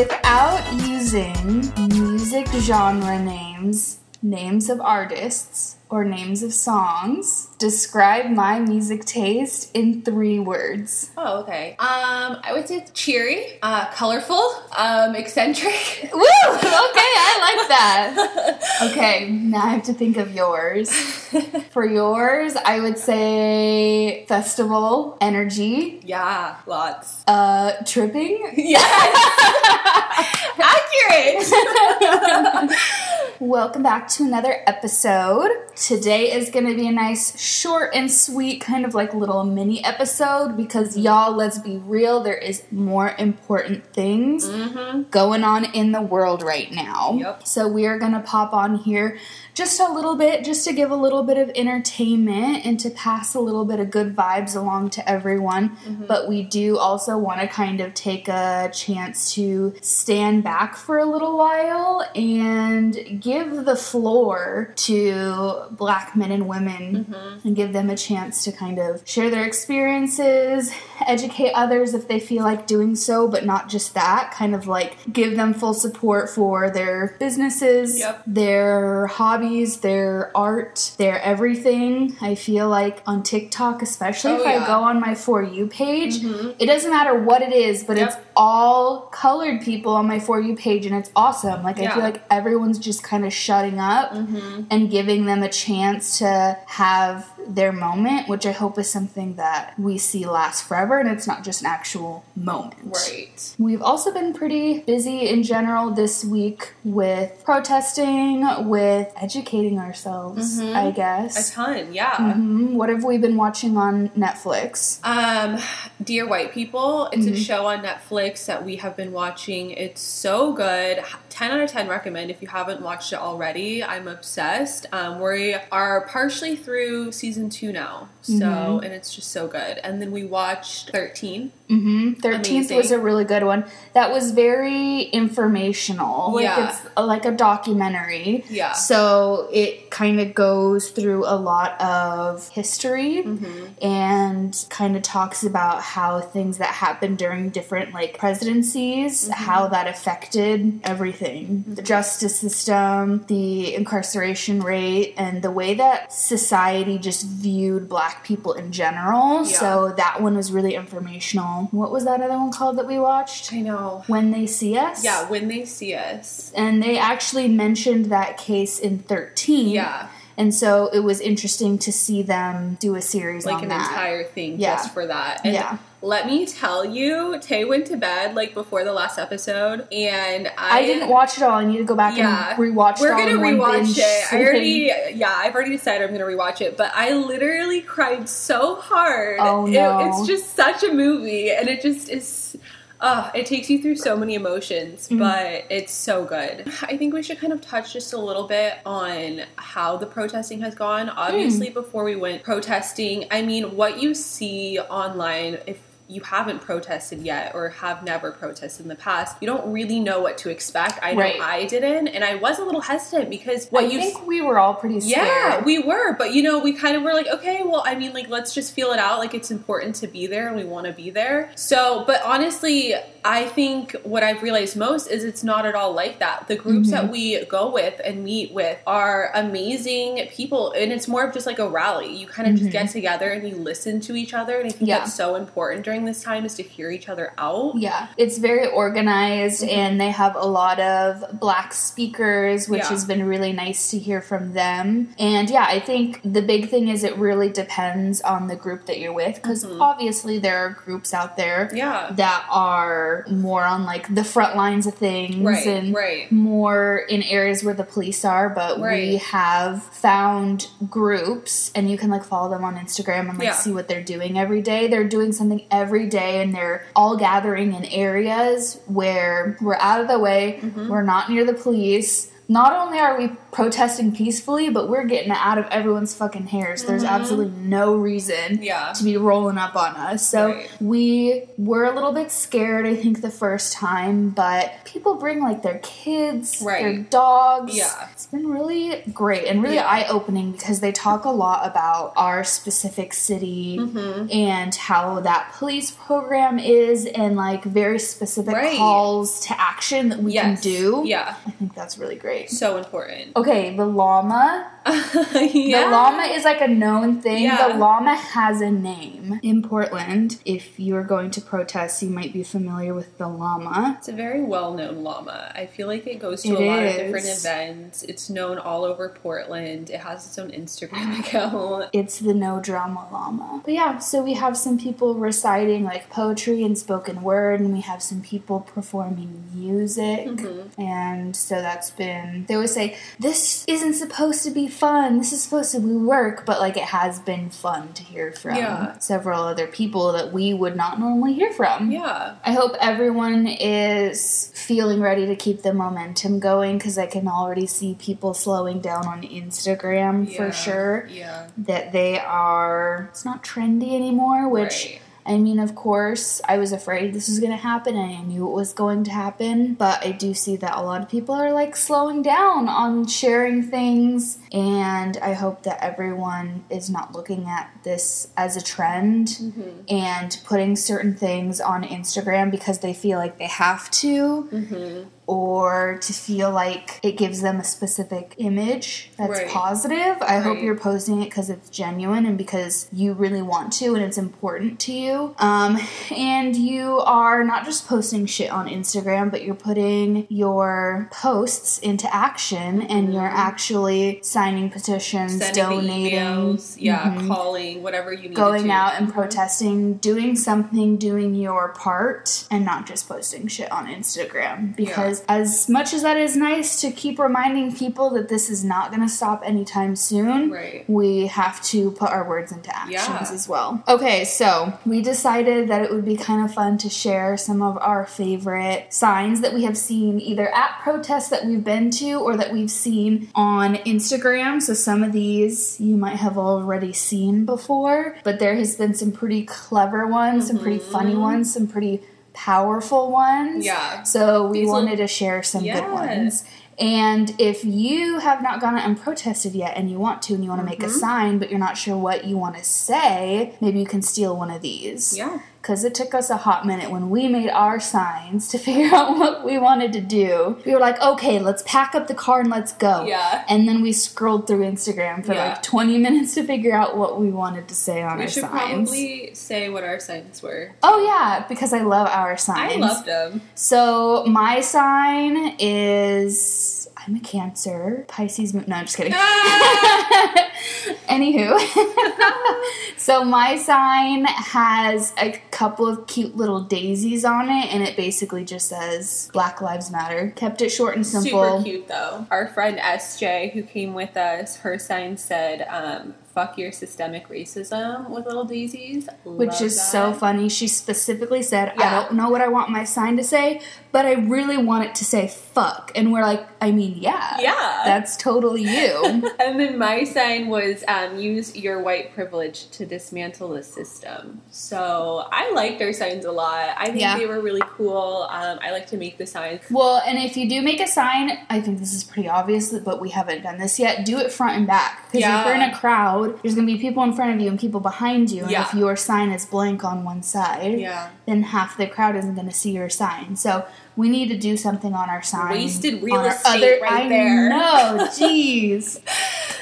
without using music genre names, names of artists, or names of songs, describe my music taste in 3 words. Oh, okay. I would say cheery, colorful, eccentric. Woo! Okay, I like that. Okay, now I have to think of yours. For yours, I would say festival, energy. Yeah, lots. Tripping. Yes! Accurate! Welcome back to another episode. Today is going to be a nice short and sweet kind of like little mini episode because y'all, let's be real, there is more important things going on in the world right now. Yep. So we are going to pop on here just a little bit, just to give a little bit of entertainment and to pass a little bit of good vibes along to everyone. Mm-hmm. But we do also want to kind of take a chance to stand back for a little while and give the floor to Black men and women and give them a chance to kind of share their experiences, educate others if they feel like doing so, but not just that, kind of like give them full support for their businesses, their hobbies, their art, their everything. I feel like on TikTok, especially if I go on my For You page, it doesn't matter what it is, but it's all colored people on my For You page, and it's awesome. Like, I feel like everyone's just kind of shutting up and giving them a chance to have their moment, which I hope is something that we see last forever, and it's not just an actual moment. Right. We've also been pretty busy in general this week with protesting, with educating ourselves, I guess. A ton, yeah. What have we been watching on Netflix? Dear White People. It's a show on Netflix that we have been watching. It's so good. 10 out of 10 recommend if you haven't watched it already. I'm obsessed. We are partially through season 2 now. So, and it's just so good. And then we watched 13th. 13th was a really good one. That was very informational. Like, it's like a documentary. Yeah. So it kind of goes through a lot of history and kind of talks about how things that happened during different, like, presidencies, how that affected everything. The justice system, the incarceration rate, and the way that society just viewed Black people in general. Yeah. So that one was really informational. What was that other one called that we watched? I know. When They See Us? Yeah, When They See Us. And they actually mentioned that case in 13. Yeah. And so it was interesting to see them do a series like on that. Like an entire thing just for that. And let me tell you, Tay went to bed, like, before the last episode, and I didn't watch it all. I need to go back and rewatch it all. We're going to rewatch it. I've already decided I'm going to rewatch it, but I literally cried so hard. Oh, no. It's just such a movie, and it just is... it takes you through so many emotions, but it's so good. I think we should kind of touch just a little bit on how the protesting has gone. Obviously, before we went protesting, I mean, what you see online, if you haven't protested yet or have never protested in the past, you don't really know what to expect. I know I didn't, and I was a little hesitant because we were all pretty scared. Yeah, we were, but you know, we kind of were like, okay, well, I mean, like, let's just feel it out. Like, it's important to be there and we want to be there. So, but honestly, I think what I've realized most is it's not at all like that. The groups that we go with and meet with are amazing people, and it's more of just like a rally. You kind of just get together and you listen to each other, and I think that's so important during this time, is to hear each other out. Yeah. It's very organized, and they have a lot of Black speakers, which has been really nice to hear from them. And yeah, I think the big thing is it really depends on the group that you're with, because obviously there are groups out there that are more on, like, the front lines of things and more in areas where the police are, but we have found groups, and you can, like, follow them on Instagram and, like, see what they're doing every day. They're doing something every day, and they're all gathering in areas where we're out of the way, we're not near the police, not only are we protesting peacefully, but we're getting out of everyone's fucking hairs. Mm-hmm. There's absolutely no reason to be rolling up on us. So we were a little bit scared, I think, the first time, but people bring, like, their kids, their dogs. Yeah. It's been really great and really eye-opening because they talk a lot about our specific city and how that police program is and, like, very specific calls to action that we can do. Yeah. I think that's really great. So important. Okay, the llama. The llama is like a known thing. Yeah. The llama has a name. In Portland, if you're going to protest, you might be familiar with the llama. It's a very well-known llama. I feel like it goes to a lot of different events. It's known all over Portland. It has its own Instagram account. It's the No Drama Llama. But yeah, so we have some people reciting like poetry and spoken word, and we have some people performing music. Mm-hmm. And so that's been... They always say, this isn't supposed to be fun, this is supposed to be work, but, like, it has been fun to hear from several other people that we would not normally hear from. Yeah. I hope everyone is feeling ready to keep the momentum going, because I can already see people slowing down on Instagram for sure. Yeah. That they are... It's not trendy anymore, which... Right. I mean, of course, I was afraid this was going to happen, and I knew it was going to happen, but I do see that a lot of people are, like, slowing down on sharing things, and I hope that everyone is not looking at this as a trend and putting certain things on Instagram because they feel like they have to, or to feel like it gives them a specific image that's positive. I hope you're posting it because it's genuine and because you really want to and it's important to you. And you are not just posting shit on Instagram, but you're putting your posts into action and you're actually signing petitions, sending donating, emails, calling, whatever you need going to. Going out and protesting, doing something, doing your part, and not just posting shit on Instagram because as much as that is nice to keep reminding people that this is not going to stop anytime soon, we have to put our words into actions as well. Okay, so we decided that it would be kind of fun to share some of our favorite signs that we have seen either at protests that we've been to or that we've seen on Instagram. So some of these you might have already seen before, but there has been some pretty clever ones, some pretty funny ones, some pretty powerful ones. Yeah. So we wanted to share some good ones. And if you have not gone out and protested yet and you want to, and you want to make a sign, but you're not sure what you want to say, maybe you can steal one of these. Yeah. Because it took us a hot minute when we made our signs to figure out what we wanted to do. We were like, okay, let's pack up the car and let's go. Yeah. And then we scrolled through Instagram for like 20 minutes to figure out what we wanted to say on our signs. We should probably say what our signs were. Oh, yeah, because I love our signs. I love them. So my sign is... I'm a Cancer. Pisces moon. No, I'm just kidding. Ah! Anywho. So my sign has a couple of cute little daisies on it, and it basically just says Black Lives Matter. Kept it short and simple. Super cute, though. Our friend SJ, who came with us, her sign said, fuck your systemic racism with little daisies. Which is so funny. She specifically said, I don't know what I want my sign to say, but I really want it to say fuck. And we're like, I mean, yeah. That's totally you. And then my sign was, use your white privilege to dismantle the system. So I liked our signs a lot. I think they were really cool. I like to make the signs. Well, and if you do make a sign, I think this is pretty obvious, but we haven't done this yet. Do it front and back. Because if you're in a crowd, there's going to be people in front of you and people behind you, and if your sign is blank on one side, then half the crowd isn't going to see your sign. So we need to do something on our sign. Wasted real estate right there. No, jeez.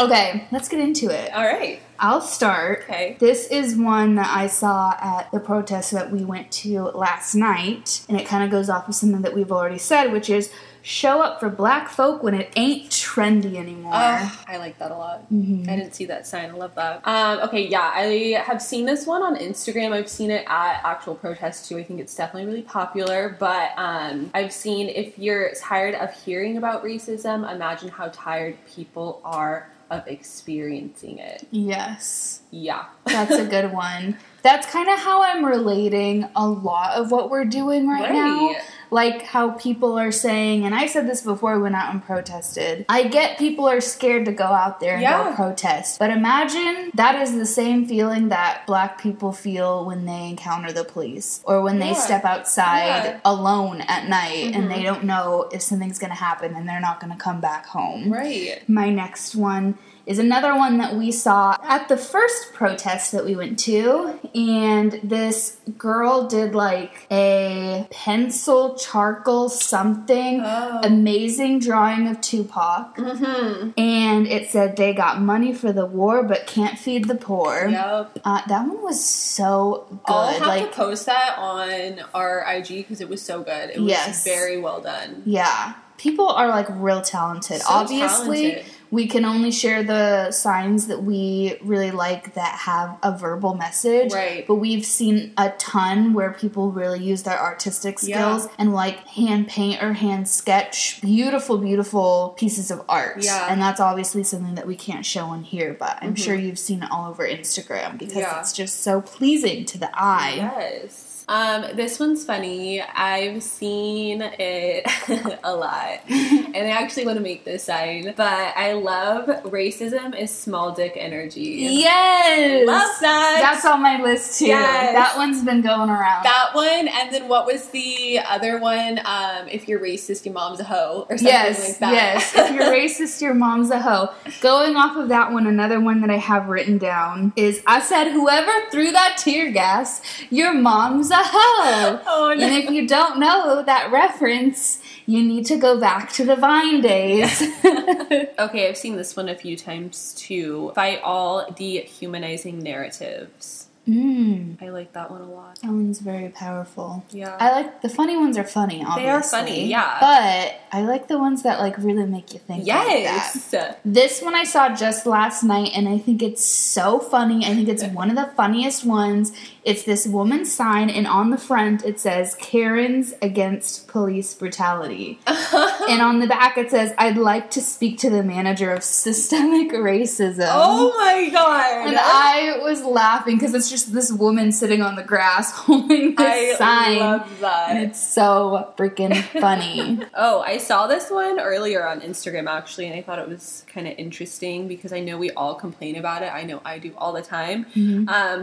Okay, let's get into it. All right. I'll start. Okay. This is one that I saw at the protest that we went to last night, and it kind of goes off of something that we've already said, which is show up for Black folk when it ain't trendy anymore. I like that a lot. Mm-hmm. I didn't see that sign. I love that. Okay, yeah, I have seen this one on Instagram. I've seen it at actual protests, too. I think it's definitely really popular, but I've seen, if you're tired of hearing about racism, imagine how tired people are of experiencing it. Yes. Yeah. That's a good one. That's kind of how I'm relating a lot of what we're doing right now. like how people are saying, and I said this before when out and protested, I get people are scared to go out there and go protest, but imagine that is the same feeling that black people feel when they encounter the police or when they step outside alone at night and they don't know if something's going to happen and they're not going to come back home. Right. My next one is another one that we saw at the first protest that we went to. And this girl did like a pencil, charcoal, something, amazing drawing of Tupac. And it said they got money for the war but can't feed the poor. That one was so good. I'll have to post that on our IG because it was so good. It was very well done. Yeah. People are like real talented. So obviously, talented. We can only share the signs that we really like that have a verbal message. Right. But we've seen a ton where people really use their artistic skills and like hand paint or hand sketch beautiful, beautiful pieces of art. Yeah. And that's obviously something that we can't show on here, but I'm sure you've seen it all over Instagram because it's just so pleasing to the eye. Yes. This one's funny. I've seen it a lot, and I actually want to make this sign, but I love racism is small dick energy. Yes! Love that! That's on my list, too. Yes. That one's been going around. That one, and then what was the other one? If you're racist, your mom's a hoe, or something like that. Yes, if you're racist, your mom's a hoe. Going off of that one, another one that I have written down is, I said, whoever threw that tear gas, your mom's a hoe. Oh, no. And if you don't know that reference, you need to go back to the Vine days. Okay, I've seen this one a few times too. Fight all dehumanizing narratives. I like that one a lot. That one's very powerful. Yeah. I like the funny ones are funny, obviously. They are funny, yeah. But I like the ones that like really make you think. Yes. Like that. This one I saw just last night and I think it's so funny. I think it's one of the funniest ones. It's this woman's sign, and on the front it says, Karen's against police brutality. And on the back it says, I'd like to speak to the manager of systemic racism. Oh my god. And I was laughing because it's just this woman sitting on the grass holding this sign. I love that. And it's so freaking funny. Oh, I saw this one earlier on Instagram, actually, and I thought it was kind of interesting because I know we all complain about it. I know I do all the time.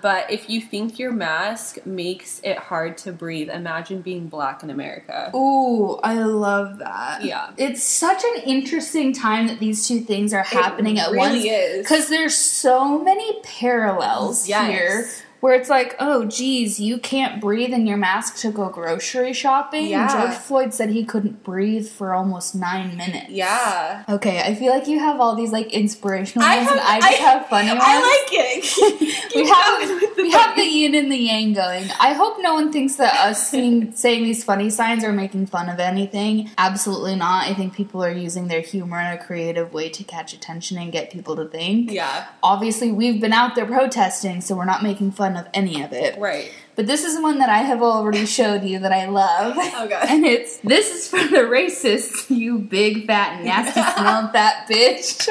But if you think you're mask makes it hard to breathe. Imagine being black in America. Ooh, I love that. Yeah. It's such an interesting time that these two things are happening at once. It really is. Because there's so many parallels here. Where it's like, oh, geez, you can't breathe in your mask to go grocery shopping? Yeah. George Floyd said he couldn't breathe for almost 9 minutes. Yeah. Okay, I feel like you have all these, like, inspirational ones, and I just have funny ones. I like it. We have the yin and the yang going. I hope no one thinks that us saying these funny signs are making fun of anything. Absolutely not. I think people are using their humor in a creative way to catch attention and get people to think. Yeah. Obviously, we've been out there protesting, so we're not making fun of any of it. Right. But this is one that I have already showed you that I love. Oh, God. And it's, this is for the racists, you big, fat, nasty, smelled fat bitch.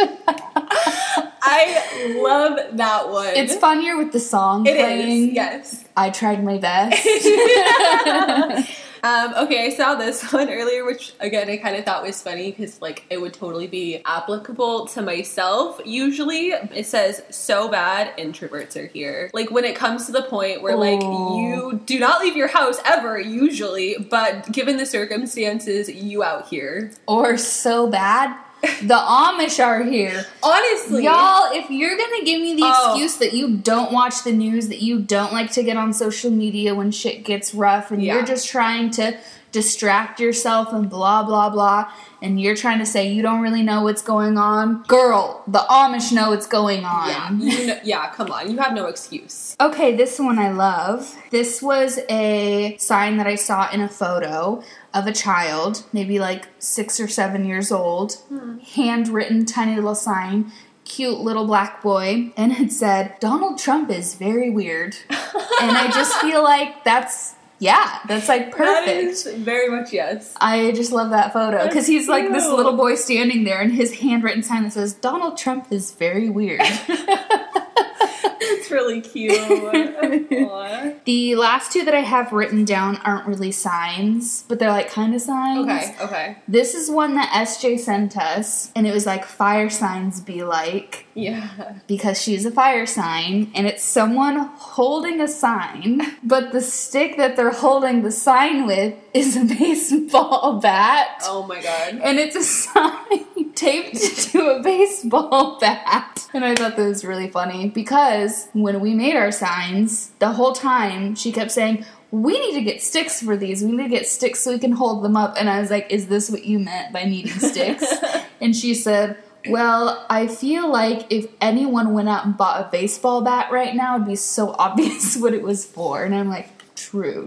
I love that one. It's funnier with the song playing. It is, yes. I tried my best. Okay, I saw this one earlier, which, again, I kind of thought was funny because, like, it would totally be applicable to myself, usually. It says, so bad, introverts are here. Like, when it comes to the point where, like, you do not leave your house ever, usually, but given the circumstances, you out here. Or so bad. The Amish are here. Honestly. Y'all, if you're going to give me the excuse that you don't watch the news, that you don't like to get on social media when shit gets rough, and you're just trying to distract yourself and blah, blah, blah, and you're trying to say you don't really know what's going on. Girl, the Amish know what's going on. Yeah, come on. You have no excuse. Okay, this one I love. This was a sign that I saw in a photo of a child, maybe like 6 or 7 years old, handwritten tiny little sign, cute little black boy, and it said, Donald Trump is very weird. And I just feel like that's like perfect. That is very much yes. I just love that photo because he's like this little boy standing there and his handwritten sign that says, Donald Trump is very weird. It's really cute. The last two that I have written down aren't really signs, but they're like kind of signs. Okay. This is one that SJ sent us, and it was like, fire signs be like. Yeah. Because she's a fire sign, and it's someone holding a sign, but the stick that they're holding the sign with is a baseball bat. Oh my god. And it's a sign taped to a baseball bat. And I thought that was really funny, because when we made our signs, the whole time she kept saying, we need to get sticks for these. We need to get sticks so we can hold them up. And I was like, is this what you meant by needing sticks? And she said, well, I feel like if anyone went out and bought a baseball bat right now, it'd be so obvious what it was for. And I'm like,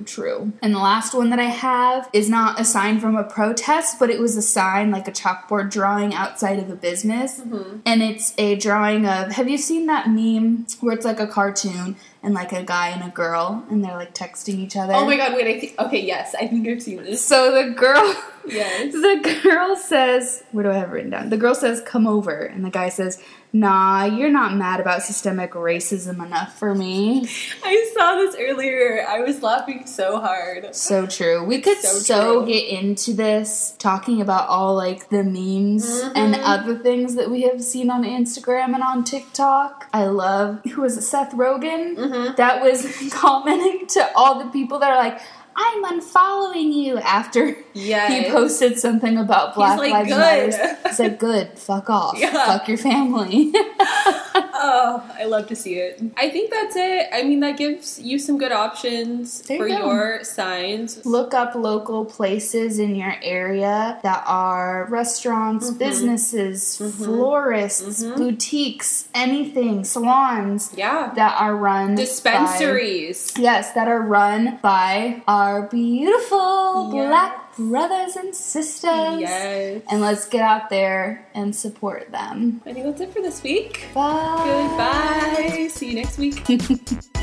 True. And the last one that I have is not a sign from a protest, but it was a sign, like a chalkboard drawing outside of a business. Mm-hmm. And it's a drawing of, have you seen that meme where it's like a cartoon and like a guy and a girl and they're like texting each other? Oh my god, wait, yes, I think I've seen this. So the girl, yes. The girl says, what do I have written down? The girl says, come over. And the guy says, nah, you're not mad about systemic racism enough for me. I saw this earlier. I was laughing so hard. So true. We could so get into this, talking about all, like, the memes mm-hmm. and other things that we have seen on Instagram and on TikTok. I love, who was it, Seth Rogen? Mm-hmm. That was commenting to all the people that are like, I'm unfollowing you after he posted something about Black Lives Matter. He said, good, fuck off. Yeah. Fuck your family. Oh, I love to see it. I think that's it. I mean, that gives you some good options for your signs. Look up local places in your area that are restaurants, mm-hmm. businesses, mm-hmm. florists, mm-hmm. boutiques, anything, salons that are run dispensaries. That are run by our beautiful Black brothers and sisters. Yes. And let's get out there and support them. I think that's it for this week. Bye. Goodbye. See you next week.